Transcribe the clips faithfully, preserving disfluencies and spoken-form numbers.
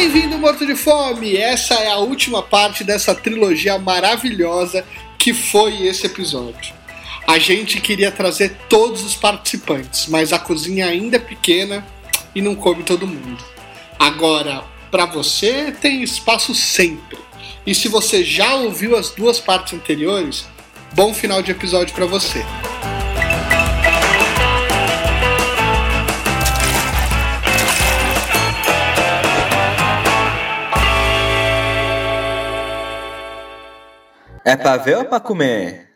Bem-vindo, Morto de Fome! Essa é a última parte dessa trilogia maravilhosa que foi esse episódio. A gente queria trazer todos os participantes, mas a cozinha ainda é pequena e não coube todo mundo. Agora, para você, tem espaço sempre. E se você já ouviu as duas partes anteriores, bom final de episódio para você. É pra ver ou pra comer?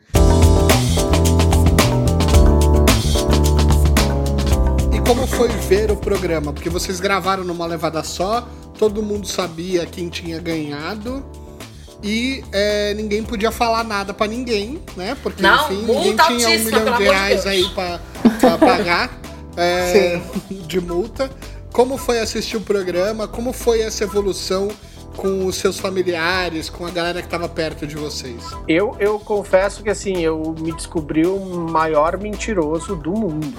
E como foi ver o programa? Porque vocês gravaram numa levada só, todo mundo sabia quem tinha ganhado e é, ninguém podia falar nada pra ninguém, né? Porque, não, enfim, ninguém tinha um milhão de reais aí pra, pra pagar é, de multa. Como foi assistir o programa? Como foi essa evolução com os seus familiares, com a galera que estava perto de vocês? Eu, eu confesso que, assim, eu me descobri o maior mentiroso do mundo.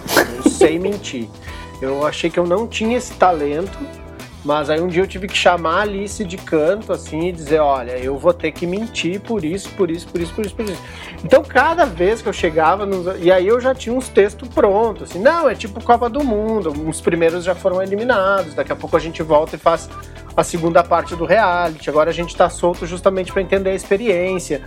Eu sei mentir. Eu achei que eu não tinha esse talento, mas aí um dia eu tive que chamar a Alice de canto, assim, e dizer, olha, eu vou ter que mentir por isso, por isso, por isso, por isso, por isso. Então, cada vez que eu chegava, nos... e aí eu já tinha uns textos prontos, assim, não, é tipo Copa do Mundo, os primeiros já foram eliminados, daqui a pouco a gente volta e faz a segunda parte do reality, agora a gente tá solto justamente pra entender a experiência.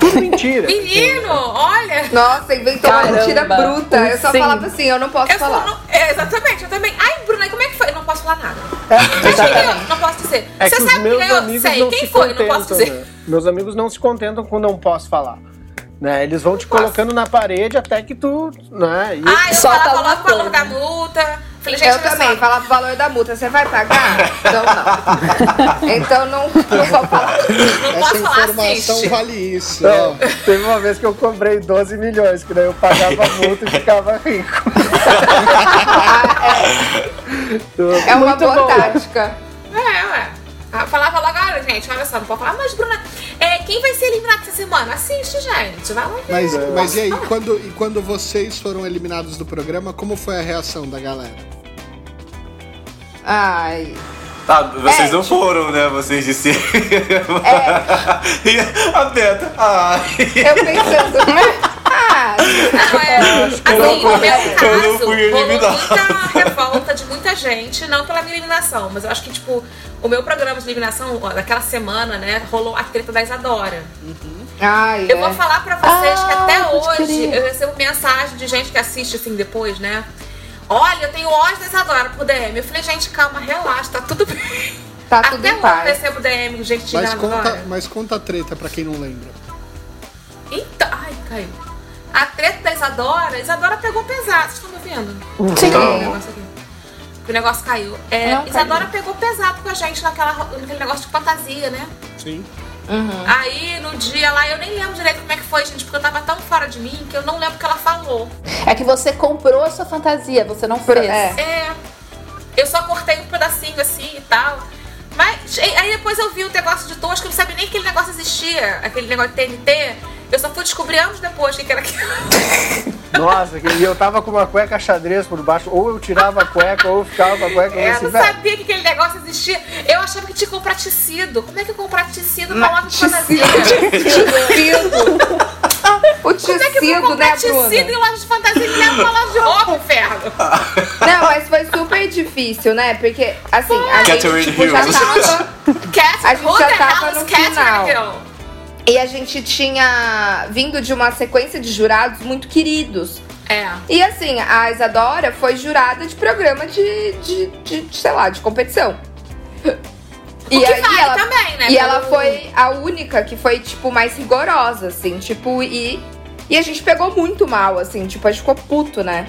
Tudo mentira. Menino, olha! Nossa, inventou uma mentira bruta. Eu só Sim. falava assim, eu não posso eu falar. Não... É, exatamente, eu também. Ai, Bruna, como é que foi? Eu não posso falar nada. É, eu tá. não posso dizer. É Você que sabe meus que amigos eu sei. Não Quem se foi? Contentam, não posso dizer. Né? Meus amigos não se contentam com não posso falar. Né? Eles vão te posso. colocando na parede até que tu... Né? E... Ah, eu só falava logo o valor da multa. Falei, gente, eu também, só... falava o valor da multa. Você vai pagar? Então não. Então não, não vou falar. Não posso falar, essa informação assiste. Vale isso. Não, é. Teve uma vez que eu cobrei doze milhões, que daí eu pagava a multa e ficava rico. é. é uma Muito boa bom. tática. É, ué. Eu falava logo, olha, gente, olha só, não pode falar, mas Bruna, é, quem vai ser eliminado essa semana? Assiste, gente, vai lá ver. Mas, é. mas e aí, quando, e quando vocês foram eliminados do programa, como foi a reação da galera? Ai... Tá, vocês é, não tipo... foram, né? Vocês disseram. É. E a Beta, ai... Eu pensando, né? Ah, não, é... Assim, no meu caso, rolou muita revolta de muita gente, não pela minha eliminação, mas eu acho que, tipo... O meu programa de eliminação, daquela semana, né, rolou a treta da Isadora. Uhum. Ai, eu é. vou falar pra vocês ah, que até hoje queria. eu recebo mensagem de gente que assiste, assim, depois, né? Olha, eu tenho ódio da Isadora por D M. Eu falei, gente, calma, relaxa, tá tudo bem. Tá tudo até hoje eu recebo D M, gente, de Isadora. Mas conta a treta pra quem não lembra. Então, ai, caiu. A treta da Isadora, a Isadora pegou pesado, vocês estão me vendo? Sim. Então, o negócio aqui. O negócio caiu. É, não, Isadora caiu. Pegou pesado com a gente naquela, naquele negócio de fantasia, né? Sim. Uhum. Aí, no dia lá, eu nem lembro direito como é que foi, gente, porque eu tava tão fora de mim que eu não lembro o que ela falou. É que você comprou a sua fantasia, você não fez. É. é. Eu só cortei um pedacinho assim e tal. Mas aí depois eu vi o negócio de tosco, eu não sabia nem que aquele negócio existia, aquele negócio de T N T. Eu só fui descobrir anos depois o que era aquilo. Nossa, e eu tava com uma cueca xadrez por baixo. Ou eu tirava a cueca, ou eu ficava com a cueca. É, eu não sabia que aquele negócio existia. Eu achava que tinha que comprar tecido. Como é que eu comprar tecido pra uma fantasia? Tecido. O tecido, Como é que eu vou comprar né, tecido em loja de fantasia e levo pra loja de roupa, inferno? Não, mas foi super difícil, né? Porque, assim, foi. a gente tipo, já tava... Catherine, a gente já tava no final. Hill. E a gente tinha vindo de uma sequência de jurados muito queridos. É. E assim, a Isadora foi jurada de programa de, de, de, de sei lá, de competição. O e que aí vale ela, também, né? E ela foi a única que foi, tipo, mais rigorosa, assim. Tipo, e, e a gente pegou muito mal, assim. Tipo, a gente ficou puto, né?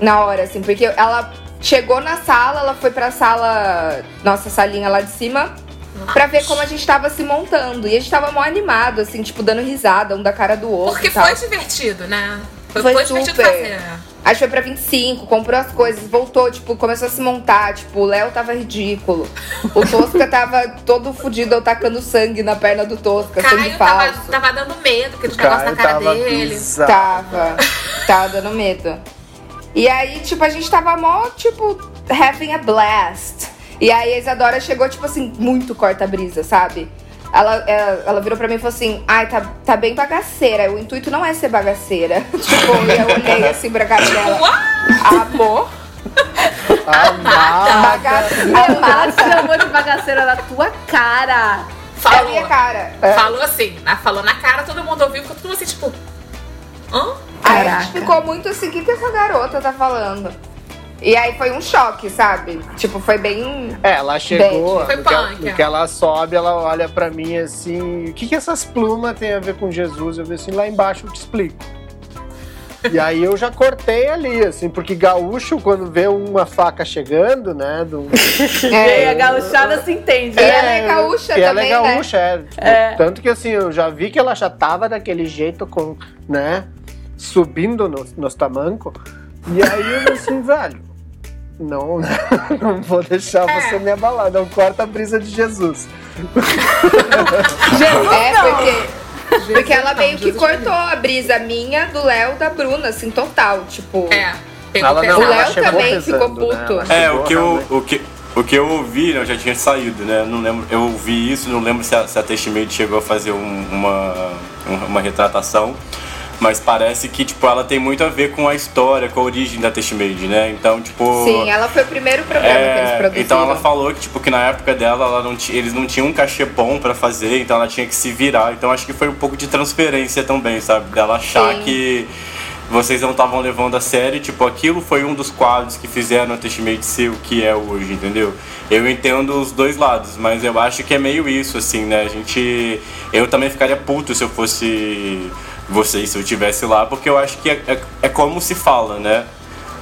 Na hora, assim. Porque ela chegou na sala, ela foi pra sala... Nossa salinha lá de cima... Pra ver como a gente tava se montando. E a gente tava mó animado, assim, tipo, dando risada um da cara do outro. Porque foi divertido, né? Foi, foi, foi divertido fazer. A gente foi pra vinte e cinco, comprou as coisas, voltou, tipo, começou a se montar. Tipo, o Léo tava ridículo. O Tosca tava todo fudido, eu tacando sangue na perna do Tosca. Caio tava, tava dando medo, aquele negócio na cara dele. Bizarro. Tava, tava dando medo. E aí, tipo, a gente tava mó, tipo, having a blast. E aí a Isadora chegou, tipo assim, muito corta-brisa, sabe? Ela, ela, ela virou pra mim e falou assim, ai, tá, tá bem bagaceira, o intuito não é ser bagaceira. Tipo, eu olhei assim pra cara dela, amor. Amada. Bagaceira. Amada. Você chamou de bagaceira na tua cara. Falou. É a minha cara. É. Falou assim, falou na cara, todo mundo ouviu, ficou todo mundo assim, tipo... Hã? Aí a gente ficou muito assim, o que que essa garota tá falando? E aí foi um choque, sabe? Tipo, foi bem... É, ela chegou, foi punk, que ela sobe, ela olha pra mim assim... O que que essas plumas tem a ver com Jesus? Eu vi assim, lá embaixo eu te explico. E aí eu já cortei ali, assim, porque gaúcho, quando vê uma faca chegando, né? Do... É, a gaúchada se entende. É, e ela é gaúcha e também, ela é gaúcha, né? É. É. Tanto que, assim, eu já vi que ela já tava daquele jeito, com, né? Subindo no, nos tamancos. E aí eu assim, velho, não, não vou deixar você me abalar, não corta a brisa de Jesus. Jesus é, não. Porque... Porque ela meio que cortou a brisa minha, do Léo, da Bruna, assim, total, tipo... É, ela não, o Léo também pesando, ficou puto. Né? É, o que, eu, o, que, o que eu ouvi, eu já tinha saído, né? Não lembro, eu ouvi isso, não lembro se a, se a Tastemade chegou a fazer um, uma, uma retratação, mas parece que, tipo, ela tem muito a ver com a história, com a origem da Tastemade, né? Então, tipo... Sim, ela foi o primeiro programa é, que eles produziram. Então ela falou que, tipo, que na época dela, ela não t- eles não tinham um cachê bom pra fazer, então ela tinha que se virar. Então acho que foi um pouco de transferência também, sabe? Dela achar Sim. que vocês não estavam levando a sério, tipo, aquilo foi um dos quadros que fizeram a Tastemade ser o que é hoje, entendeu? Eu entendo os dois lados, mas eu acho que é meio isso, assim, né? A gente... Eu também ficaria puto se eu fosse... vocês, se eu estivesse lá, porque eu acho que é, é, é como se fala, né?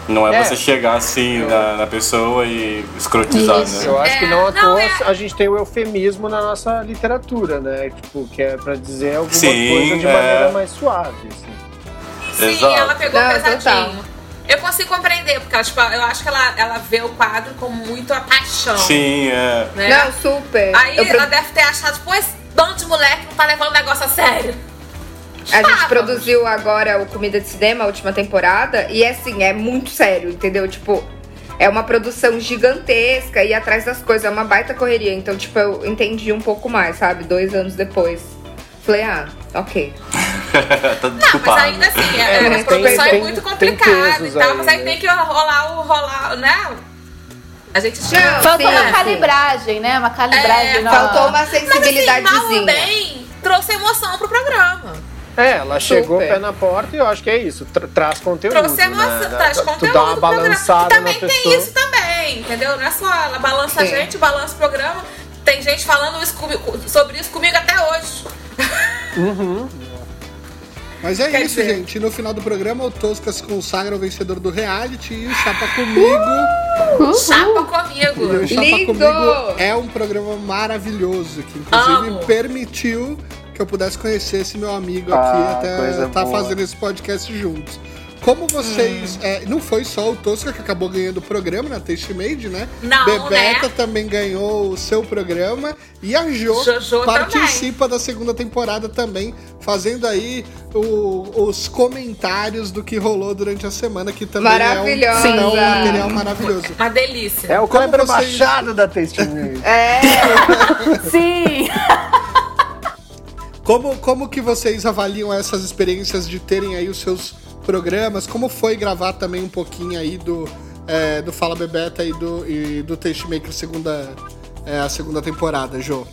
Não é, é. Você chegar assim eu... na, na pessoa e escrotizar, Isso. né? Eu acho é. que não à toa é. a gente tem o eufemismo na nossa literatura, né? Tipo, que é pra dizer alguma Sim, coisa de é. maneira mais suave, assim. Sim, Exato. ela pegou não, pesadinho. Total. Eu consigo compreender, porque ela, tipo, eu acho que ela, ela vê o quadro com muita paixão. Sim, é. Né? Não, super. Aí eu ela pro... deve ter achado, pô, esse bando de moleque não tá levando o negócio a sério. A gente ah, produziu agora o Comida de Cinema, a última temporada, e assim, é muito sério, entendeu? Tipo, é uma produção gigantesca, e atrás das coisas, é uma baita correria. Então, tipo, eu entendi um pouco mais, sabe? Dois anos depois. Falei, ah, ok. Tá desculpado. Não, mas ainda assim, a é, produção é muito complicada e tal, mas aí tem que rolar o... rolar, né? A gente tinha... Faltou sim, uma é, calibragem, sim. né? Uma calibragem. É, faltou uma sensibilidadezinha. Mas assim, mal ou bem, trouxe emoção pro programa. É, ela Super. chegou, pé na porta, e eu acho que é isso. Tra- traz conteúdo, Trouxe né? Traz tu conteúdo. Tu dá uma balançada também na pessoa. Também tem isso também, entendeu? Não é só ela balança Sim. a gente, balança o programa. Tem gente falando isso comigo, sobre isso comigo até hoje. Uhum. Mas é Quer isso, dizer? gente. No final do programa, o Toscas consagra o vencedor do reality e o Chapa Comigo. Uh! Uh! Chapa Comigo! E o Chapa Lindo! Comigo é um programa maravilhoso, que inclusive Amo. permitiu... que eu pudesse conhecer esse meu amigo aqui, ah, até tá boa. fazendo esse podcast juntos. Como vocês... Hum. É, não foi só o Tosca que acabou ganhando o programa na Tastemade, né? Não, Bebeta né? também ganhou o seu programa. E a Jo Jojo participa também. da segunda temporada também, fazendo aí o, os comentários do que rolou durante a semana, que também é um, sim, é um material maravilhoso. Uma delícia. É o cobra vocês... baixado da Tastemade. É! Sim! Como, como que vocês avaliam essas experiências de terem aí os seus programas? Como foi gravar também um pouquinho aí do, é, do Fala Bebeta e do, e do Tastemaker segunda, é, a segunda temporada, Jo?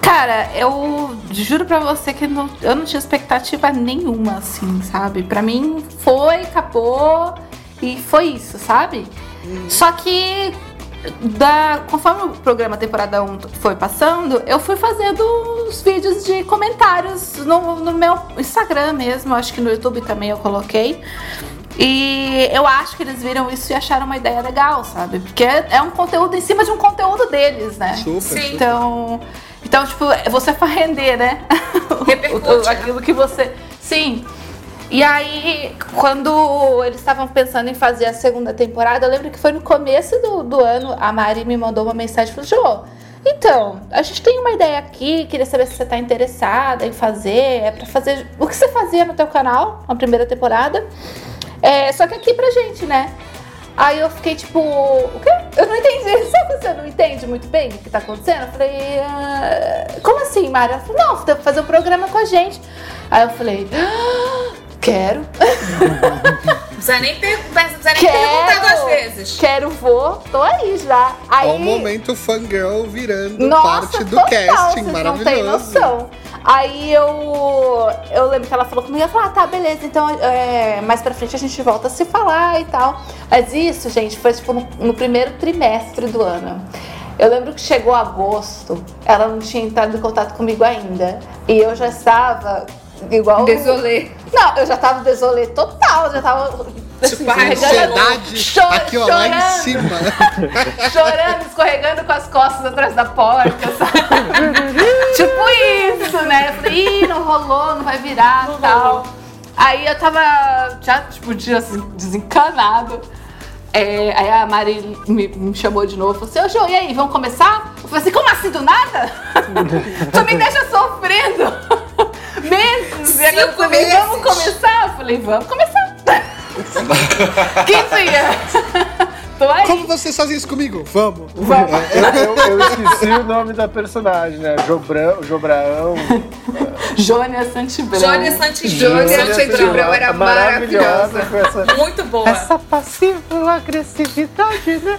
Cara, eu juro pra você que não, eu não tinha expectativa nenhuma, assim, sabe? Pra mim foi, acabou e foi isso, sabe? Hum. Só que... Da, conforme o programa temporada um foi passando, eu fui fazendo os vídeos de comentários no, no meu Instagram mesmo, acho que no YouTube também eu coloquei. E eu acho que eles viram isso e acharam uma ideia legal, sabe? Porque é, é um conteúdo em cima de um conteúdo deles, né? Super, Sim. Então, então, tipo, você vai render, né? Repercute. Aquilo que você... Sim. E aí, quando eles estavam pensando em fazer a segunda temporada, eu lembro que foi no começo do, do ano, a Mari me mandou uma mensagem e falou, Jô, então, a gente tem uma ideia aqui, queria saber se você tá interessada em fazer, é pra fazer o que você fazia no teu canal, na primeira temporada, é, só que aqui pra gente, né? Aí eu fiquei tipo, o quê? Eu não entendi. Sabe, você não entende muito bem o que tá acontecendo? Eu falei, ah, como assim, Mari? Ela falou, não, você tem que fazer um programa com a gente. Aí eu falei, ah, quero. Não precisa nem, per- precisa nem quero, perguntar duas vezes. Quero, vou, tô aí já. Aí, o momento fangirl virando nossa, parte do total, casting, maravilhoso. Não tem noção. Aí eu, eu lembro que ela falou comigo, ela falou, ah, tá, beleza, então é, mais pra frente a gente volta a se falar e tal. Mas isso, gente, foi tipo no, no primeiro trimestre do ano. Eu lembro que chegou agosto, ela não tinha entrado em contato comigo ainda. E eu já estava igual... Desolê. Não, eu já estava desolê total, eu já estava... Tipo, a ansiedade Cho- aqui, ó, chorando, lá em cima. Chorando, escorregando com as costas atrás da porta, sabe? Tipo isso, né? Eu falei, ih, não rolou, não vai virar e tal. Rolou. Aí eu tava já, tipo, dia assim, desencanado. É, aí a Mari me, me chamou de novo, falou assim, ô João, e aí, vamos começar? Eu falei assim, como assim, do nada? Tu me deixa sofrendo meses. E agora eu falei, vamos começar? Eu falei, vamos começar. quinze dias. Tô aí. Como vocês fazem isso comigo? Vamos. Vamos. Eu, eu, eu esqueci o nome da personagem, né? Jobran, Jobraão. Jônia Santibrão. Jônia Santibrão. Jônia Santibrão era maravilhosa. maravilhosa essa, muito boa. Essa passiva agressividade, né?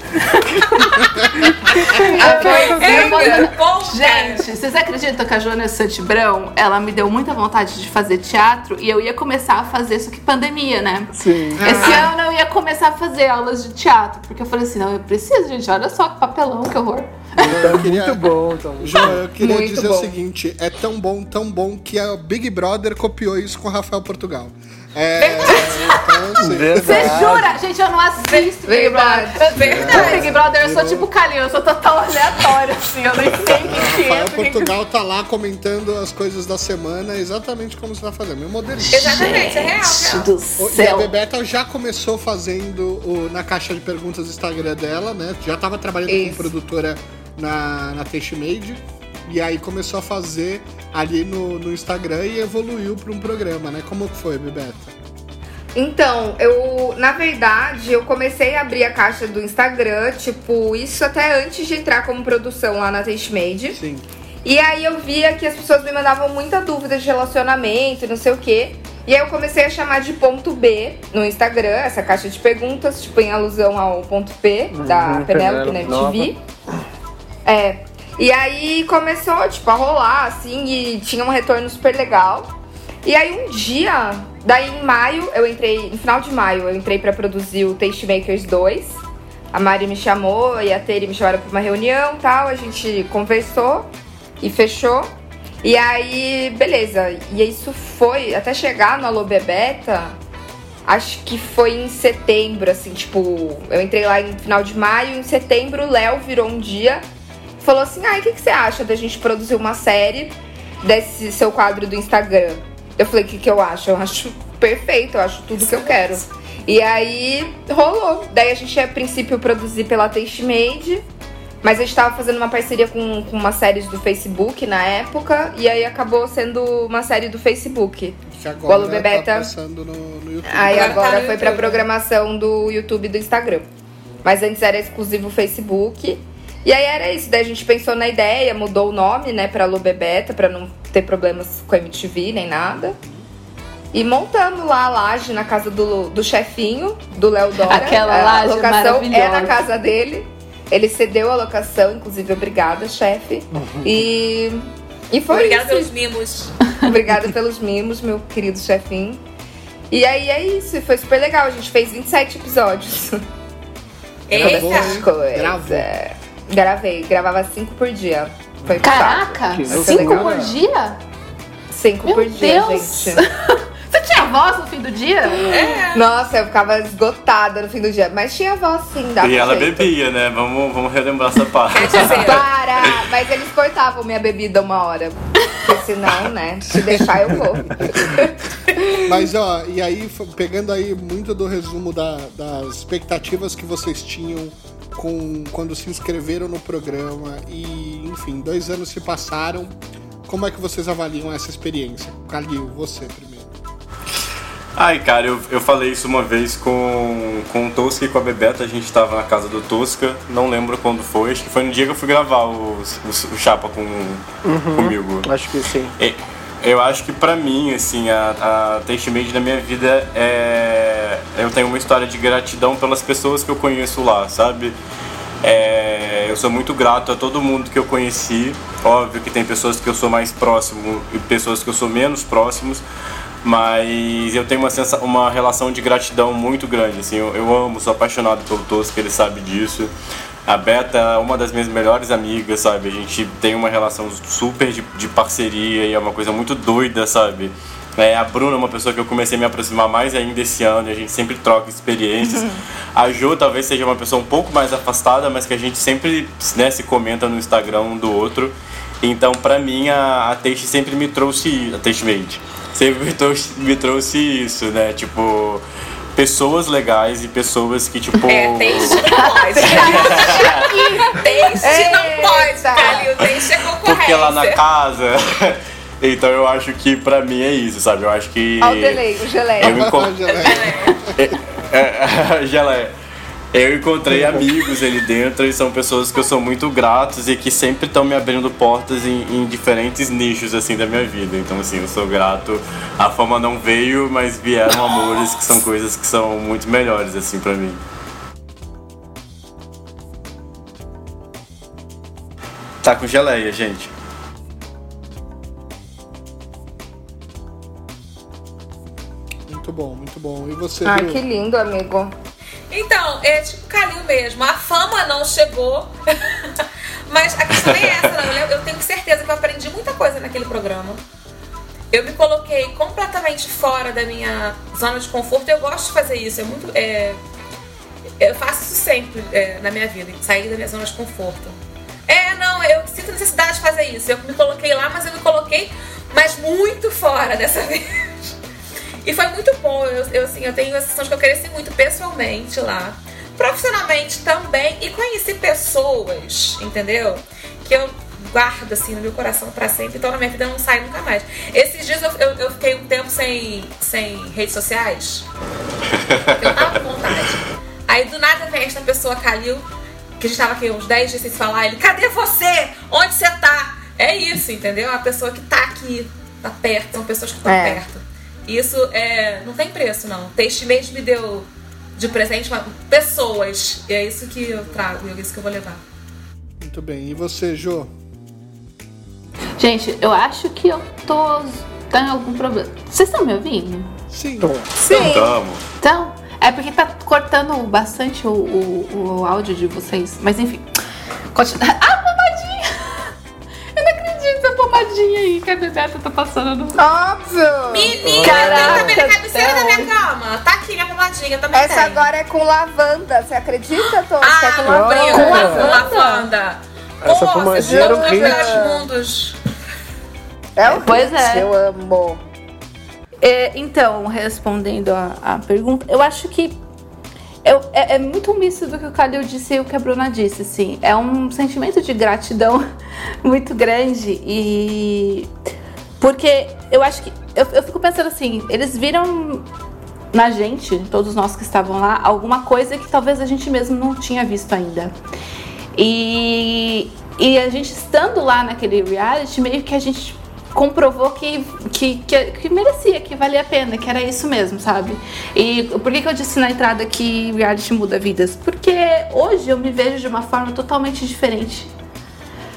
Gente, vocês acreditam que a Jônia Santibrão, ela me deu muita vontade de fazer teatro e eu ia começar a fazer, só que pandemia, né? Sim. Esse ah. ano eu ia começar a fazer aulas de teatro, porque eu falei assim, não, eu preciso, gente, olha só que papelão, que horror. Tá queria... muito bom, então. João, eu queria muito dizer bom. o seguinte, é tão bom, tão bom, que a Big Brother copiou isso com o Rafael Portugal. É... Verdade. Verdade. Você jura? Gente, eu não assisto Big Brother. Verdade. Big Brother, eu sou tipo Calil, eu sou total aleatório, assim, eu não sei o que é. Rafael Portugal tá lá comentando as coisas da semana, exatamente como você tá fazendo, meu modelista. Exatamente, é real, real. Do céu. E a Bebeta já começou fazendo o, na caixa de perguntas do Instagram dela, né? Já tava trabalhando isso. como produtora na, na Tastemade. E aí começou a fazer ali no, no Instagram e evoluiu para um programa, né? Como foi, Bebeta? Então, eu, na verdade, eu comecei a abrir a caixa do Instagram, tipo, isso até antes de entrar como produção lá na Tastemade. Sim. E aí eu via que as pessoas me mandavam muita dúvida de relacionamento, não sei o quê. E aí eu comecei a chamar de ponto B no Instagram, essa caixa de perguntas, tipo, em alusão ao ponto P da hum, Penélope, Penélope T V. É... E aí começou, tipo, a rolar, assim, e tinha um retorno super legal. E aí um dia, daí em maio, eu entrei, no final de maio, eu entrei pra produzir o Tastemakers dois. A Mari me chamou e a Tere me chamaram pra uma reunião e tal, a gente conversou e fechou. E aí, beleza, e isso foi, até chegar no Alô Bebeta, acho que foi em setembro, assim, tipo, eu entrei lá no final de maio, em setembro o Léo virou um dia... Falou assim, ai, ah, o que, que você acha da gente produzir uma série desse seu quadro do Instagram? Eu falei, o que, que eu acho? Eu acho perfeito, eu acho tudo que eu quero. E aí, rolou. Daí a gente ia, a princípio, produzir pela Tastemade, mas a gente tava fazendo uma parceria com, com uma série do Facebook na época, e aí acabou sendo uma série do Facebook. Que agora o Alô Bebeta tá passando no, no YouTube. Aí agora, agora tá foi YouTube. Pra programação do YouTube e do Instagram. Mas antes era exclusivo Facebook. E aí era isso, daí a gente pensou na ideia, mudou o nome, né, pra Alô Bebeta, pra não ter problemas com a M T V, nem nada. E montamos lá a laje na casa do, do chefinho, do Léo Dória. Aquela laje maravilhosa. A locação é na casa dele, ele cedeu a locação, inclusive, obrigada, chefe. E, e foi Obrigada isso. pelos mimos. Obrigada pelos mimos, meu querido chefinho. E aí é isso, foi super legal, a gente fez vinte e sete episódios. Eita! Gravou. Gravei, gravava cinco por dia. Foi Caraca! Chato. Cinco legal. por dia? Cinco Meu por dia, Deus. gente. Você tinha voz no fim do dia? É. Nossa, eu ficava esgotada no fim do dia. Mas tinha voz sim, dava. E ela jeito. bebia, né? Vamos, vamos relembrar essa parte. Para! Mas eles cortavam minha bebida uma hora. Porque senão, né? Se deixar, eu vou. Mas, ó, e aí, pegando aí muito do resumo da, das expectativas que vocês tinham com, quando se inscreveram no programa e, enfim, dois anos se passaram. Como é que vocês avaliam essa experiência? Calil, você primeiro. Ai, cara, eu, eu falei isso uma vez com, com o Tosca e com a Bebeta. A gente tava na casa do Tosca, não lembro quando foi. Acho que foi no dia que eu fui gravar o, o, o Chapa com, uhum, comigo. Acho que sim. E, eu acho que pra mim, assim, a, a Tastemade da minha vida é... Eu tenho uma história de gratidão pelas pessoas que eu conheço lá, sabe? É, eu sou muito grato a todo mundo que eu conheci. Óbvio que tem pessoas que eu sou mais próximo e pessoas que eu sou menos próximos, mas eu tenho uma, sensa- uma relação de gratidão muito grande, assim. Eu, eu amo, sou apaixonado pelo Tosca, ele sabe disso. A Beta é uma das minhas melhores amigas, sabe? A gente tem uma relação super de, de parceria e é uma coisa muito doida, sabe? É, a Bruna é uma pessoa que eu comecei a me aproximar mais ainda esse ano e a gente sempre troca experiências. A Jo talvez seja uma pessoa um pouco mais afastada, mas que a gente sempre, né, se comenta no Instagram um do outro. Então, pra mim, a, a Taste sempre me trouxe... A Tastemade sempre me trouxe, me trouxe isso, né? Tipo... Pessoas legais e pessoas que, tipo... É, Taste não pode. Taste não pode, Calil. Taste é concorrência. Porque lá na casa... Então eu acho que pra mim é isso, sabe? Eu acho que... Olha o geleia, o geleia. Eu encontrei... Geleia. Eu encontrei amigos ali dentro e são pessoas que eu sou muito gratos e que sempre estão me abrindo portas em, em diferentes nichos, assim, da minha vida. Então, assim, eu sou grato. A fama não veio, mas vieram amores, que são coisas que são muito melhores, assim, pra mim. Tá com geleia, gente. Muito bom, muito bom. E você? Ah, viu? Que lindo, amigo. Então, é tipo Calil mesmo, a fama não chegou, mas a questão é essa, não. Eu tenho certeza que eu aprendi muita coisa naquele programa. Eu me coloquei completamente fora da minha zona de conforto, eu gosto de fazer isso, é muito, é, eu faço isso sempre é, na minha vida, sair da minha zona de conforto. É, não, eu sinto necessidade de fazer isso, eu me coloquei lá, mas eu me coloquei, mas muito fora dessa vez. E foi muito bom, eu, eu, assim, eu tenho a sensação de que eu cresci muito pessoalmente lá, profissionalmente também, e conheci pessoas, entendeu? Que eu guardo, assim, no meu coração pra sempre, então na minha vida eu não saio nunca mais. Esses dias eu, eu, eu fiquei um tempo sem, sem redes sociais, eu tava com vontade. Aí do nada vem esta pessoa, Calil, que a gente tava aqui uns dez dias sem se falar, ele, cadê você? Onde você tá? É isso, entendeu? A pessoa que tá aqui, tá perto, são pessoas que estão é. perto. Isso é, não tem preço, não. Tastemade me deu de presente uma, pessoas. E é isso que eu trago, e é isso que eu vou levar. Muito bem. E você, Jô? Gente, eu acho que eu tô... Tenho algum problema. Vocês estão me ouvindo? Sim. Tô. Sim. Estamos. Então, é porque tá cortando bastante o, o, o áudio de vocês. Mas enfim. Continua. Ah, pomadinha! Eu não acredito na pomadinha aí que a Bebeta tá passando no... Óbvio! Menina, caraca, tem também na cabeceira da minha cama. Tá aqui minha pomadinha também. Essa tem. Agora é com lavanda, você acredita, Tom? Ah, é com lavanda. Com lavanda. lavanda. Essa Pô, pomadinha era um hit. É o pois hit, é. Eu amo. É, então, respondendo a, a pergunta, eu acho que eu, é, é muito misto do que o Calil disse e o que a Bruna disse, assim. É um sentimento de gratidão muito grande e... Porque eu acho que... Eu, eu fico pensando assim, eles viram na gente, todos nós que estavam lá, alguma coisa que talvez a gente mesmo não tinha visto ainda. E, e a gente estando lá naquele reality, meio que a gente comprovou que, que, que, que merecia, que valia a pena, que era isso mesmo, sabe? E por que, que eu disse na entrada que reality muda vidas? Porque hoje eu me vejo de uma forma totalmente diferente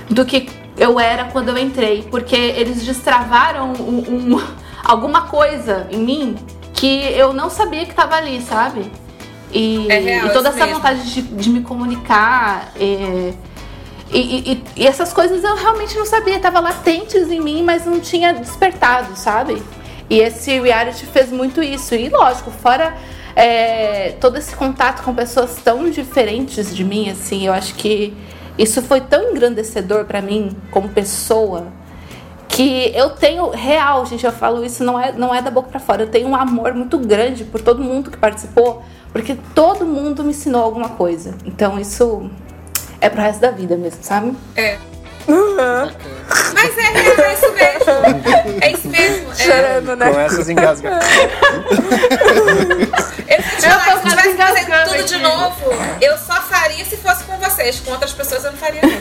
do que eu era quando eu entrei, porque eles destravaram um, um, alguma coisa em mim que eu não sabia que estava ali, sabe? E, é real, e toda essa mesmo. vontade de, de me comunicar... É, E, e, e essas coisas eu realmente não sabia, estavam latentes em mim, mas não tinha despertado, sabe? E esse reality fez muito isso. E lógico, fora é, todo esse contato com pessoas tão diferentes de mim, assim, eu acho que isso foi tão engrandecedor pra mim, como pessoa, que eu tenho, real, gente, eu falo isso, não é, não é da boca pra fora, eu tenho um amor muito grande por todo mundo que participou, porque todo mundo me ensinou alguma coisa. Então isso... É pro resto da vida mesmo, sabe? É. Uhum. Mas é, é isso mesmo. É isso mesmo. É. chorando, né? Com essas engasgas. Eu se tivesse fazendo tudo aqui. De novo, eu só faria se fosse com vocês. Com outras pessoas eu não faria nada.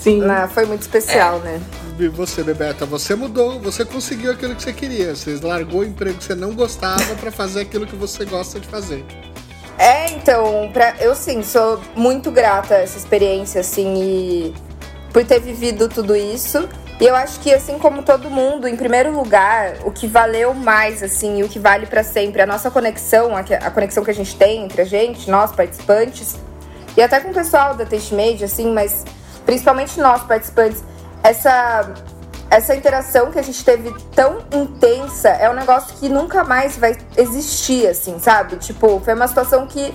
Sim. Não, foi muito especial, é. Né? E você, Bebeta, você mudou, você conseguiu aquilo que você queria. Você largou o emprego que você não gostava pra fazer aquilo que você gosta de fazer. É, então, pra, eu sim, sou muito grata a essa experiência, assim, e por ter vivido tudo isso. E eu acho que, assim como todo mundo, em primeiro lugar, o que valeu mais, assim, e o que vale pra sempre, a nossa conexão, a, a conexão que a gente tem entre a gente, nós, participantes, e até com o pessoal da Tastemade, assim, mas principalmente nós, participantes, essa, essa interação que a gente teve tão intensa é um negócio que nunca mais vai existir, assim, sabe? Tipo, foi uma situação que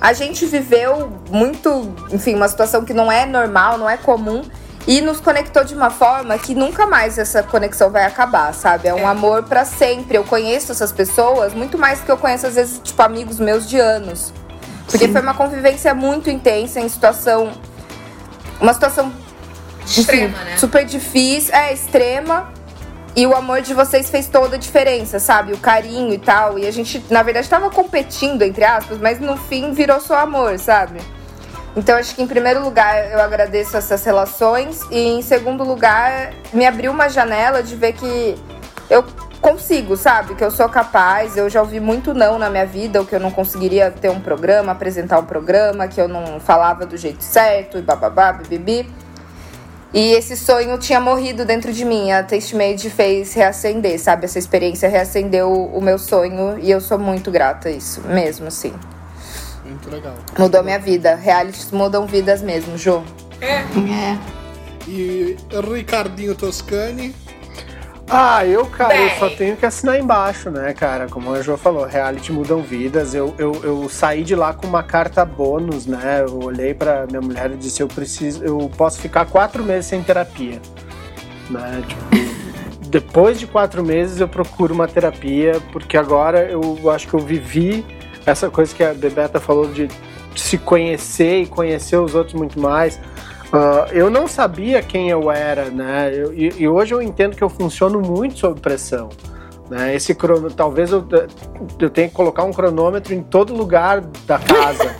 a gente viveu muito, enfim, uma situação que não é normal, não é comum, e nos conectou de uma forma que nunca mais essa conexão vai acabar, sabe? É um é. amor pra sempre. Eu conheço essas pessoas muito mais do que eu conheço, às vezes, tipo, amigos meus de anos. Porque Sim. foi uma convivência muito intensa, em situação... Uma situação... Extrema, enfim, né? Super difícil, é, extrema. E o amor de vocês fez toda a diferença, sabe? O carinho e tal. E a gente, na verdade, tava competindo, entre aspas, mas no fim virou só amor, sabe? Então, acho que, em primeiro lugar, eu agradeço essas relações. E, em segundo lugar, me abriu uma janela de ver que eu consigo, sabe? Que eu sou capaz. Eu já ouvi muito não na minha vida. Ou que eu não conseguiria ter um programa, apresentar um programa. Que eu não falava do jeito certo. E bababá, bibibi. E esse sonho tinha morrido dentro de mim. A Tastemade fez reacender, sabe? Essa experiência reacendeu o meu sonho. E eu sou muito grata a isso. Mesmo, assim. Muito legal. Mudou minha vida. Realities mudam vidas mesmo, Jô. É. é. E Ricardinho Toscani? Ah, eu, cara, Bem. eu só tenho que assinar embaixo, né, cara? Como a Jô falou, reality mudam vidas. Eu, eu, eu saí de lá com uma carta bônus, né? Eu olhei pra minha mulher e disse, eu preciso, eu posso ficar quatro meses sem terapia. Né? Tipo... Depois de quatro meses eu procuro uma terapia, porque agora eu acho que eu vivi essa coisa que a Bebeta falou de se conhecer e conhecer os outros muito mais. Uh, eu não sabia quem eu era, né? Eu, e, e hoje eu entendo que eu funciono muito sob pressão. Né? Esse crono, talvez eu, eu tenha que colocar um cronômetro em todo lugar da casa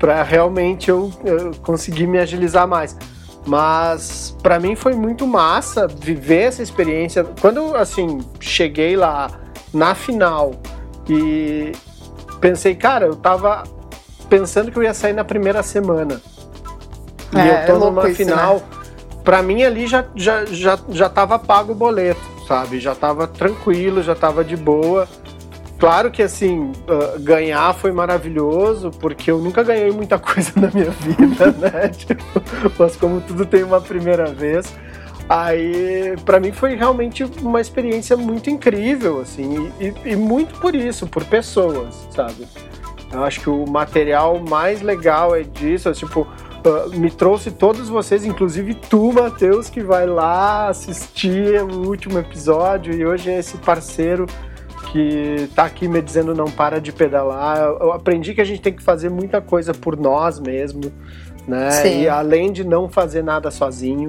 para realmente eu, eu conseguir me agilizar mais. Mas para mim foi muito massa viver essa experiência. Quando assim cheguei lá na final e... Pensei, cara, eu tava pensando que eu ia sair na primeira semana. E é, eu tô é numa isso, final. Né? Pra mim, ali já, já, já, já tava pago o boleto, sabe? Já tava tranquilo, já tava de boa. Claro que, assim, uh, ganhar foi maravilhoso, porque eu nunca ganhei muita coisa na minha vida, né? Tipo, mas como tudo tem uma primeira vez. Aí, pra mim, foi realmente uma experiência muito incrível, assim, e, e muito por isso, por pessoas, sabe? Eu acho que o material mais legal é disso, é, tipo, uh, me trouxe todos vocês, inclusive tu, Matheus, que vai lá assistir o último episódio, e hoje é esse parceiro que tá aqui me dizendo não para de pedalar. Eu, eu aprendi que a gente tem que fazer muita coisa por nós mesmo, né? Sim. E além de não fazer nada sozinho.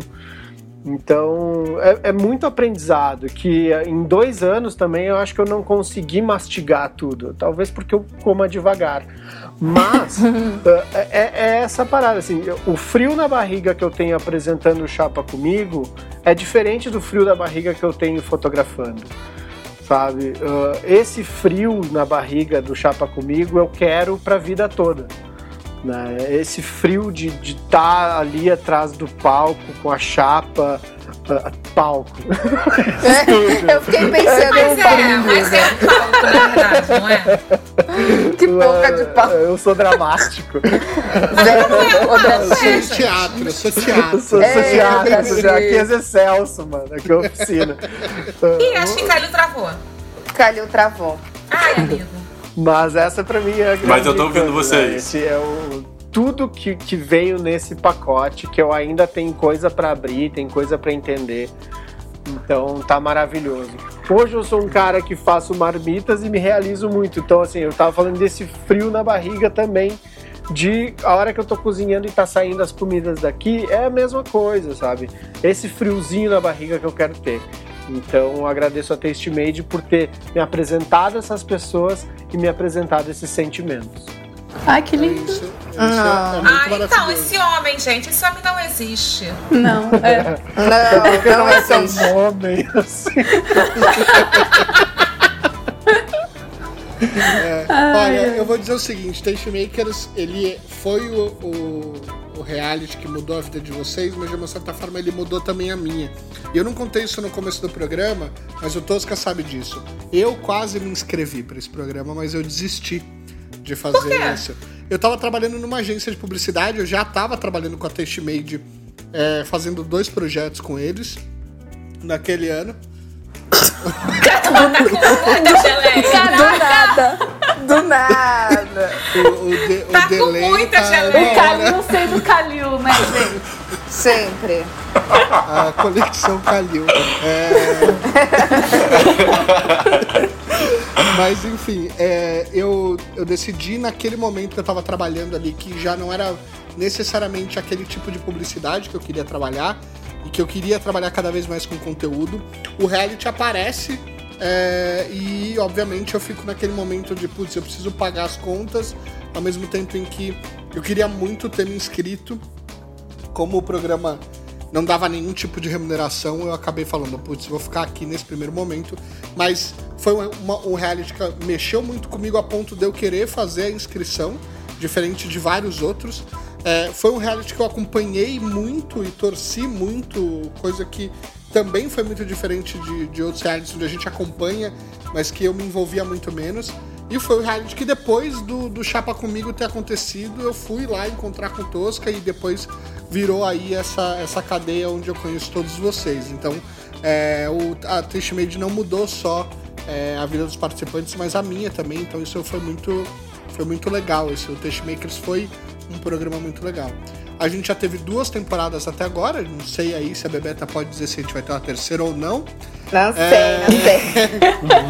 Então, é, é muito aprendizado, que em dois anos também eu acho que eu não consegui mastigar tudo. Talvez porque eu coma devagar. Mas, é, é essa parada, assim, o frio na barriga que eu tenho apresentando o Chapa Comigo é diferente do frio da barriga que eu tenho fotografando, sabe? Esse frio na barriga do Chapa Comigo eu quero pra vida toda. Esse frio de estar ali atrás do palco com a chapa uh, palco é, eu fiquei pensando é, mas, é, é, mas é um palco, na verdade, não é? Que boca de palco. Eu sou dramático. Eu sou teatro, eu sou teatro. Eu sou, é, sou teatro, já. Aqui é Zé Celso, mano, aqui é oficina. Ih, acho que Calil travou. Calil travou. Ai, amigo. Mas essa pra mim é a grande Mas eu tô ouvindo coisa, vocês. Né? Esse é o, tudo que, que veio nesse pacote, que eu ainda tenho coisa pra abrir, tem coisa pra entender. Então tá maravilhoso. Hoje eu sou um cara que faço marmitas e me realizo muito. Então assim, eu tava falando desse frio na barriga também, de a hora que eu tô cozinhando e tá saindo as comidas daqui, é a mesma coisa, sabe? Esse friozinho na barriga que eu quero ter. Então agradeço a Tastemade por ter me apresentado essas pessoas e me apresentado esses sentimentos. Ai, que lindo. Isso, isso ah. é ah, então, esse homem, gente, esse homem não existe. Não, é. Não, não existe. É um homem, assim. É, olha, eu vou dizer o seguinte, Tastemakers, ele foi o, o, o reality que mudou a vida de vocês, mas de uma certa forma ele mudou também a minha. Eu não contei isso no começo do programa, mas o Tosca sabe disso. Eu quase me inscrevi para esse programa, mas eu desisti de fazer isso. Eu tava trabalhando numa agência de publicidade, eu já tava trabalhando com a Tastemade, é, fazendo dois projetos com eles naquele ano. Do nada, do nada. O, o, de, o tá delay com muita tá geleia. O Calil sendo Calil, né, gente? Sempre. A conexão Calil. É... Mas, enfim, é, eu, eu decidi naquele momento que eu tava trabalhando ali que já não era necessariamente aquele tipo de publicidade que eu queria trabalhar e que eu queria trabalhar cada vez mais com conteúdo. O reality aparece... É, e obviamente eu fico naquele momento de, putz, eu preciso pagar as contas, ao mesmo tempo em que eu queria muito ter me inscrito. Como o programa não dava nenhum tipo de remuneração, eu acabei falando, putz, vou ficar aqui nesse primeiro momento. Mas foi uma, um reality que mexeu muito comigo a ponto de eu querer fazer a inscrição, diferente de vários outros. É, foi um reality que eu acompanhei muito e torci muito, coisa que também foi muito diferente de, de outros realities onde a gente acompanha, mas que eu me envolvia muito menos. E foi o reality que depois do, do Chapa Comigo ter acontecido, eu fui lá encontrar com o Tosca e depois virou aí essa, essa cadeia onde eu conheço todos vocês. Então, é, o, a Tastemade não mudou só é, a vida dos participantes, mas a minha também. Então isso foi muito, foi muito legal. Esse, o Tastemakers foi um programa muito legal. A gente já teve duas temporadas até agora, não sei aí se a Bebeta pode dizer se a gente vai ter uma terceira ou não. Não sei, é... não sei.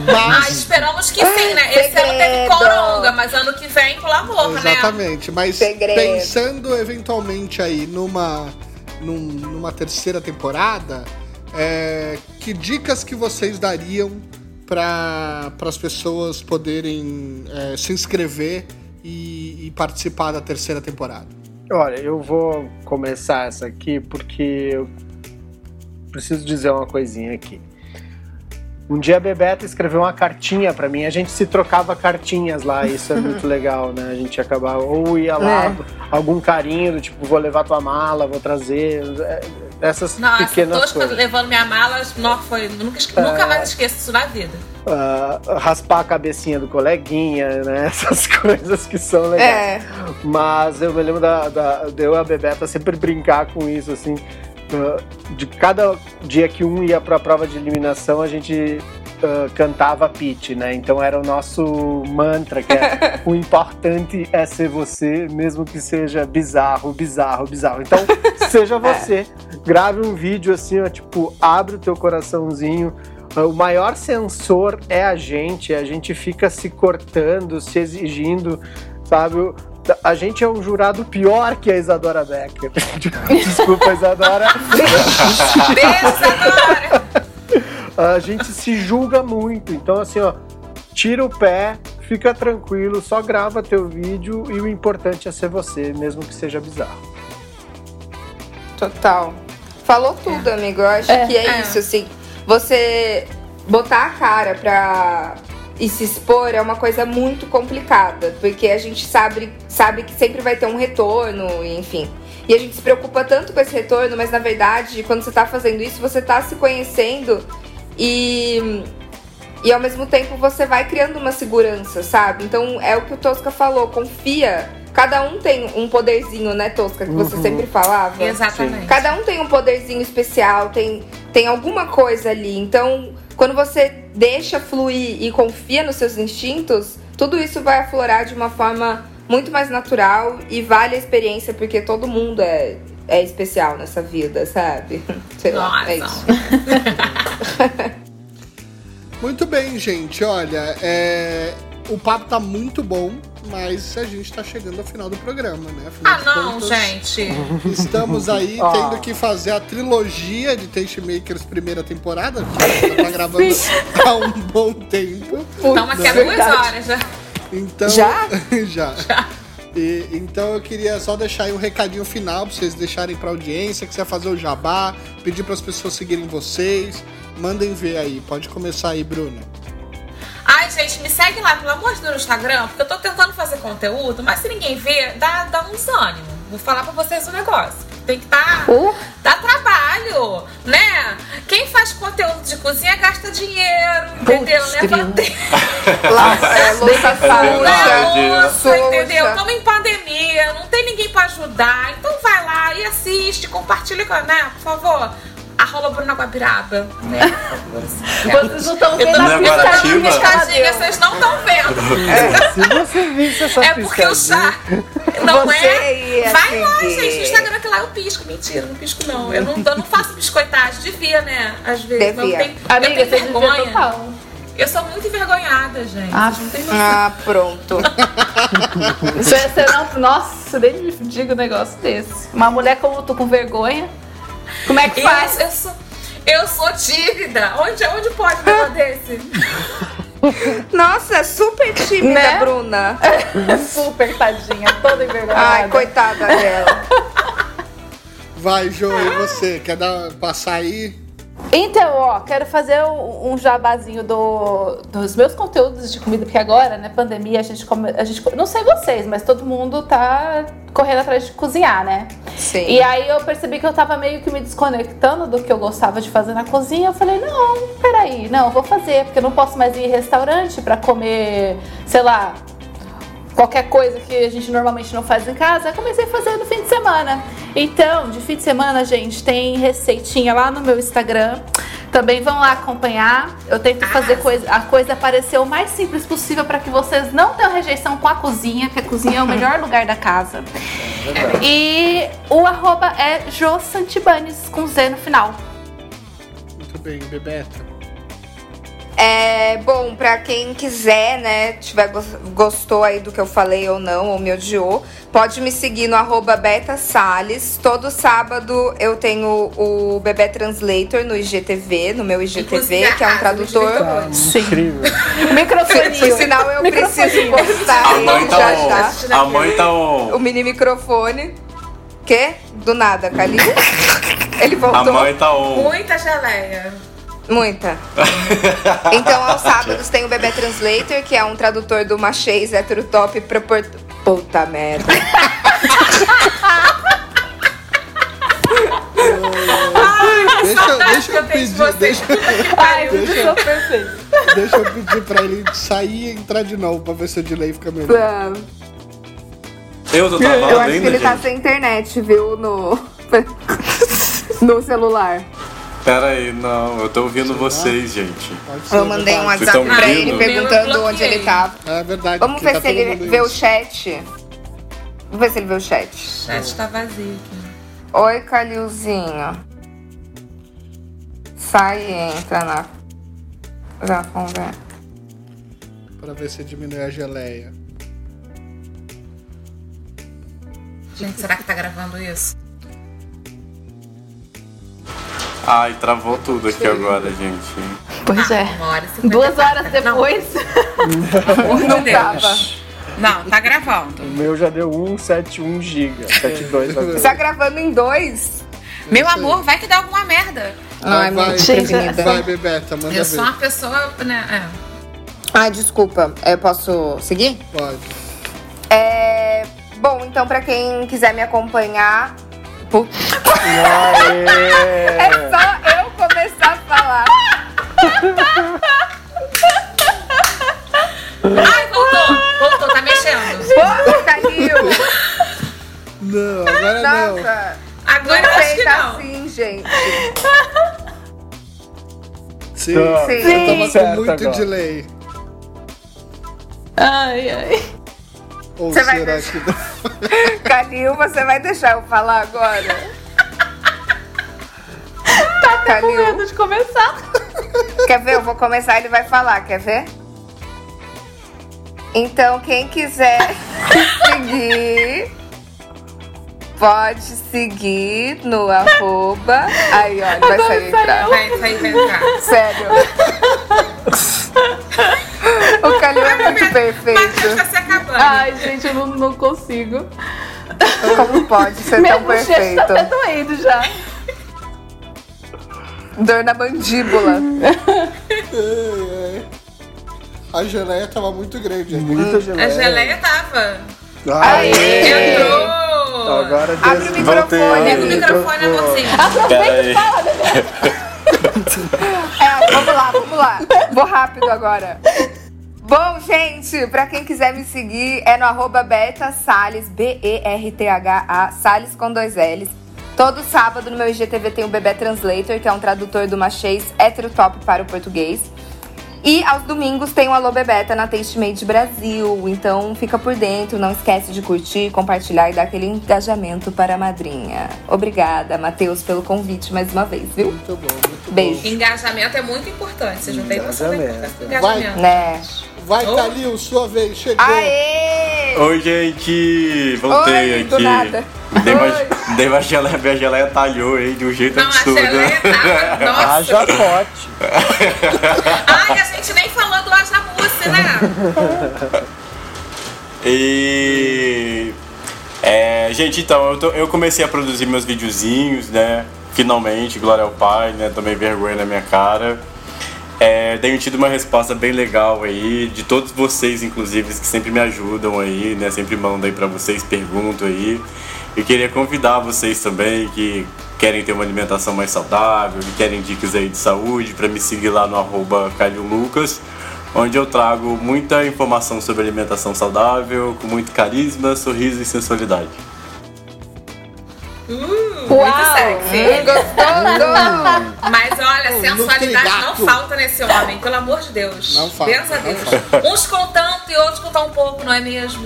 Mas ah, esperamos que sim, né? Segredo. Esse ano teve coronga, mas ano que vem, pelo amor, exatamente. Né? Exatamente, mas segredo. Pensando eventualmente aí numa, num, numa terceira temporada, é... que dicas que vocês dariam para as pessoas poderem é, se inscrever e, e participar da terceira temporada? Olha, eu vou começar essa aqui porque eu preciso dizer uma coisinha aqui. Um dia a Bebeta escreveu uma cartinha pra mim, a gente se trocava cartinhas lá, isso é muito legal, né? A gente acabava, ou ia lá, é. algum carinho, do tipo, vou levar tua mala, vou trazer, essas Nossa, pequenas coisas. Nossa, tô levando minha mala, não, foi, nunca, esque- é... nunca mais esqueço isso na vida. Uh, raspar a cabecinha do coleguinha, né? Essas coisas que são legais. É. Mas eu me lembro da, da, de eu e a Bebeta sempre brincar com isso, assim. Uh, de cada dia que um ia pra prova de eliminação, a gente uh, cantava pitch, né? Então era o nosso mantra, que é o importante é ser você, mesmo que seja bizarro, bizarro, bizarro. Então, seja você. Grave um vídeo assim, ó, tipo, abre o teu coraçãozinho. O maior censor é a gente, a gente fica se cortando, se exigindo, sabe? A gente é um jurado pior que a Isadora Becker. Desculpa, Isadora. A gente se julga muito, então assim, ó, tira o pé, fica tranquilo, só grava teu vídeo e o importante é ser você, mesmo que seja bizarro. Total. Falou tudo, amigo. Eu acho é, que é, é isso, assim. Você botar a cara pra... e se expor é uma coisa muito complicada, porque a gente sabe, sabe que sempre vai ter um retorno, enfim. E a gente se preocupa tanto com esse retorno, mas na verdade, quando você tá fazendo isso, você tá se conhecendo e, e ao mesmo tempo você vai criando uma segurança, sabe? Então é o que o Tosca falou, confia... Cada um tem um poderzinho, né, Tosca? Que você uhum. sempre falava. Exatamente. Cada um tem um poderzinho especial, tem, tem alguma coisa ali. Então, quando você deixa fluir e confia nos seus instintos, tudo isso vai aflorar de uma forma muito mais natural e vale a experiência, porque todo mundo é, é especial nessa vida, sabe? Sei Nossa. Lá, é isso. Muito bem, gente. Olha, é... o papo tá muito bom, mas a gente tá chegando ao final do programa, né? Afinal ah, não, contas, gente! Estamos aí ah. tendo que fazer a trilogia de Tastemakers primeira temporada, que já tá gravando há um bom tempo. Estamos aqui há duas horas já. Então, já? já. já. E, então eu queria só deixar aí um recadinho final pra vocês deixarem pra audiência, que você vai fazer o jabá, pedir pras pessoas seguirem vocês. Mandem ver aí. Pode começar aí, Bruna. Ai, gente, me segue lá, pelo amor de Deus, no Instagram, porque eu tô tentando fazer conteúdo, mas se ninguém vê, dá, dá um desânimo. Vou falar pra vocês um negócio. Tem que tá... Uh. Dá trabalho, né? Quem faz conteúdo de cozinha gasta dinheiro, Puts, entendeu? Leva tempo. Laça, louça, louça, entendeu? Estamos em pandemia, não tem ninguém pra ajudar. Então vai lá e assiste, compartilha com a... Né? Por favor... Arroba Bruna Guabiraba, né? Vocês não estão vendo a piscadinha, piscadinha, vocês não estão vendo. É, se você visse essa piscadinha... É porque o chá não é... Vai lá, gente, o Instagram que lá eu pisco. Mentira, não pisco não. Eu não, eu não faço biscoitagem, devia, né? Às vezes, não tem... Amiga, eu tenho vergonha. Eu sou muito envergonhada, gente. Ah, não tem noção. Ah, pronto. Não, nossa, nem me diga um negócio desse. Uma mulher como eu tô com vergonha... Como é que eu, faz? Eu sou, eu sou tímida. Onde, onde pode um negócio desse? Nossa, super tímida, né? Bruna. Super tadinha, toda envergonhada. Ai, coitada dela. Vai, Jo, e você? Quer dar, passar aí? Então, ó, quero fazer um, um jabazinho do, dos meus conteúdos de comida, porque agora, né, pandemia, a gente, come, a gente... Não sei vocês, mas todo mundo tá correndo atrás de cozinhar, né? Sim. E aí eu percebi que eu tava meio que me desconectando do que eu gostava de fazer na cozinha. Eu falei, não, peraí, não, vou fazer, porque eu não posso mais ir em restaurante pra comer, sei lá, qualquer coisa que a gente normalmente não faz em casa. Eu comecei a fazer no fim de semana. Então, de fim de semana, gente, tem receitinha lá no meu Instagram. Também vão lá acompanhar. Eu tento fazer coisa, a coisa parecer o mais simples possível para que vocês não tenham rejeição com a cozinha, porque a cozinha é o melhor lugar da casa. E o arroba é josantibanes, com Z no final. Muito bem, Bebeta. É, bom, pra quem quiser, né, tiver gostou aí do que eu falei ou não, ou me odiou, pode me seguir no arroba Beta Salles. Todo sábado eu tenho o Bebê Translator no I G T V, no meu I G T V, que é um tradutor. Sim. Incrível. Microfoninho. Por sinal, eu preciso postar aí já já. A mãe tá on. O mini microfone. Quê? Do nada, Cali. Ele voltou. A mãe tá on. Muita geleia. Muita. Então, aos sábados tem o Bebê Translator, que é um tradutor do machês hétero top pra port... Puta merda. Deixa eu, deixa eu pedir. Deixa, Ai, deixa, eu deixa eu pedir pra ele sair e entrar de novo pra ver se o delay fica melhor. Ah. Eu, tô eu acho ainda, que ele gente. Tá sem internet, viu? No, no celular. Pera aí, não, eu tô ouvindo Será? vocês, gente. Ser, eu mandei um WhatsApp pra ele perguntando onde ele tava. É verdade. Vamos ver tá se ele vê isso. o chat. Vamos ver se ele vê o chat. O chat tá vazio aqui. Oi, Calilzinho. Sai e entra na... Já, vamos ver. Pra ver se diminui a geleia. Gente, será que tá gravando isso? Ai, travou tudo aqui agora, gente. Pois é. Hora Duas horas depois. Não, não tava. Não, tá gravando. O meu já deu um setenta e um giga. setenta e dois. Tá gravando em dois? Meu amor, vai que dá alguma merda. Ai, vai, vai, vai Bebeta, manda ver. Eu sou uma pessoa, né? É. Ai, desculpa. Eu posso seguir? Pode. É... Bom, então, pra quem quiser me acompanhar... É só eu começar a falar. Ai, voltou, voltou, tá mexendo. Pô, caiu. Não, agora Nossa, não. Nossa, agora não acho que não. Assim, gente. Sim, então, sim. sim. Você tava com muito delay. Ai, ai. Ou você será vai... que não? Calil, você vai deixar eu falar agora? Tá até com medo de começar. Quer ver? Eu vou começar e ele vai falar, quer ver? Então, quem quiser seguir, pode seguir no arroba. Aí, olha, vai sair entrar. Vai sair entrar. Sério. O Calil é muito bem feito. Ai, gente, eu não, não consigo. Como pode ser tão perfeito? Meu tá doendo já. Dor na mandíbula. A geleia tava muito grande. Muita geleia. A geleia tava. Aê! Aê. Entrou! Agora abre o microfone. Abre o microfone, amorzinho. Aproveita e fala, é, vamos lá, vamos lá. Vou rápido agora. Bom, gente, pra quem quiser me seguir, é no arroba Beta Salles, B E R T H A, Salles com dois L's. Todo sábado no meu I G T V tem o Bebê Translator, que é um tradutor do machês heterotop para o português. E aos domingos tem o Alô Bebeta na Tastemade Brasil, então fica por dentro, não esquece de curtir, compartilhar e dar aquele engajamento para a madrinha. Obrigada, Matheus, pelo convite mais uma vez, viu? Muito bom, muito Beijo. Bom. Engajamento é muito importante, vocês não têm noção da importância do engajamento. Vai, né? Vai, oh. Calil, sua vez, chegou! Aê! Oi, gente! Voltei Oi, aqui. Do nada. Dei mais, dei mais geleia, minha geleia talhou, hein, de um jeito não, absurdo. Não, a geleia tava, nossa. Haja pote. Ai, a gente nem falou do haja mousse, né? E... É, gente, então, eu, tô, eu comecei a produzir meus videozinhos, né? Finalmente, glória ao Pai, né? Tomei vergonha na minha cara. É, tenho tido uma resposta bem legal aí, de todos vocês, inclusive, que sempre me ajudam aí, né? Sempre mando aí pra vocês, pergunto aí. E queria convidar vocês também que querem ter uma alimentação mais saudável, que querem dicas aí de saúde, para me seguir lá no arroba Calil Lucas, onde eu trago muita informação sobre alimentação saudável, com muito carisma, sorriso e sensualidade. Uh, Uau, muito sexy. Gostoso. Mas olha, sensualidade não falta nesse homem, pelo amor de Deus. Não falta. Deus a Deus. Falta. Uns com tanto e outros com tão pouco, não é mesmo?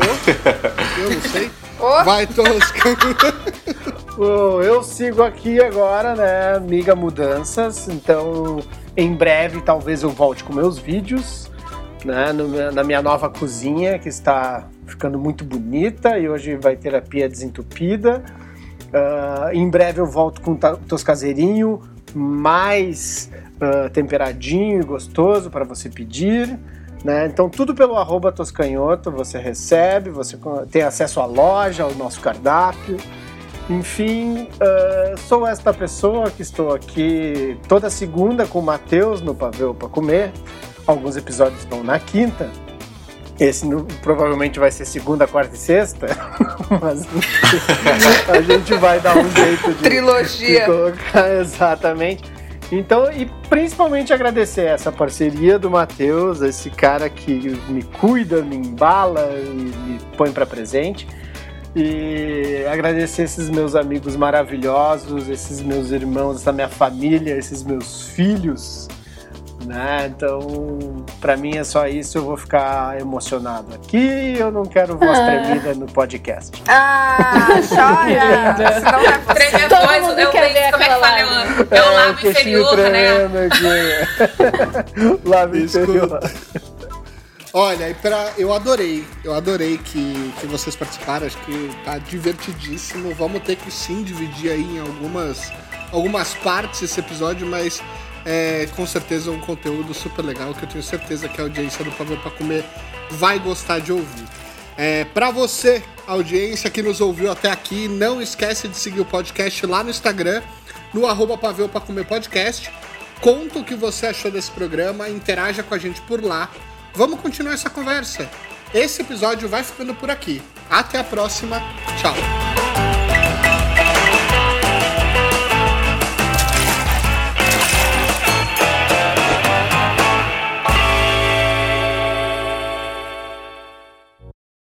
Oh, eu não sei. Oh. Vai toscando. Oh, eu sigo aqui agora, né, Miga Mudanças. Então, em breve, talvez eu volte com meus vídeos, né, no, na minha nova cozinha, que está ficando muito bonita e hoje vai ter a pia desentupida. Uh, em breve eu volto com toscazeirinho mais uh, temperadinho e gostoso para você pedir. Né? Então tudo pelo arroba toscanhoto, você recebe, você tem acesso à loja, ao nosso cardápio. Enfim, uh, sou esta pessoa que estou aqui toda segunda com o Matheus no Pavê Para Comer. Alguns episódios vão na quinta. Esse no, provavelmente vai ser segunda, quarta e sexta. Mas a gente vai dar um jeito de... Trilogia. De colocar, exatamente. Então, e principalmente agradecer essa parceria do Matheus, esse cara que me cuida, me embala e me põe para presente. E agradecer esses meus amigos maravilhosos, esses meus irmãos, essa minha família, esses meus filhos. Né? Então, para mim é só isso. Eu vou ficar emocionado aqui. Eu não quero voz ah. tremida no podcast. Ah, chora! Tremer voz, eu penso, como é que fala? É o lábio inferior, né? Lábio inferior. Olha, e pra, eu adorei. Eu adorei que, que vocês participaram. Acho que tá divertidíssimo. Vamos ter que sim dividir aí em algumas, algumas partes esse episódio, mas... É, com certeza um conteúdo super legal que eu tenho certeza que a audiência do Pavê Para Comer vai gostar de ouvir. É, para você, audiência que nos ouviu até aqui, não esquece de seguir o podcast lá no Instagram, no arroba Pavê Para Comer Podcast. Conta o que você achou desse programa, interaja com a gente por lá. Vamos continuar essa conversa. Esse episódio vai ficando por aqui. Até a próxima. Tchau.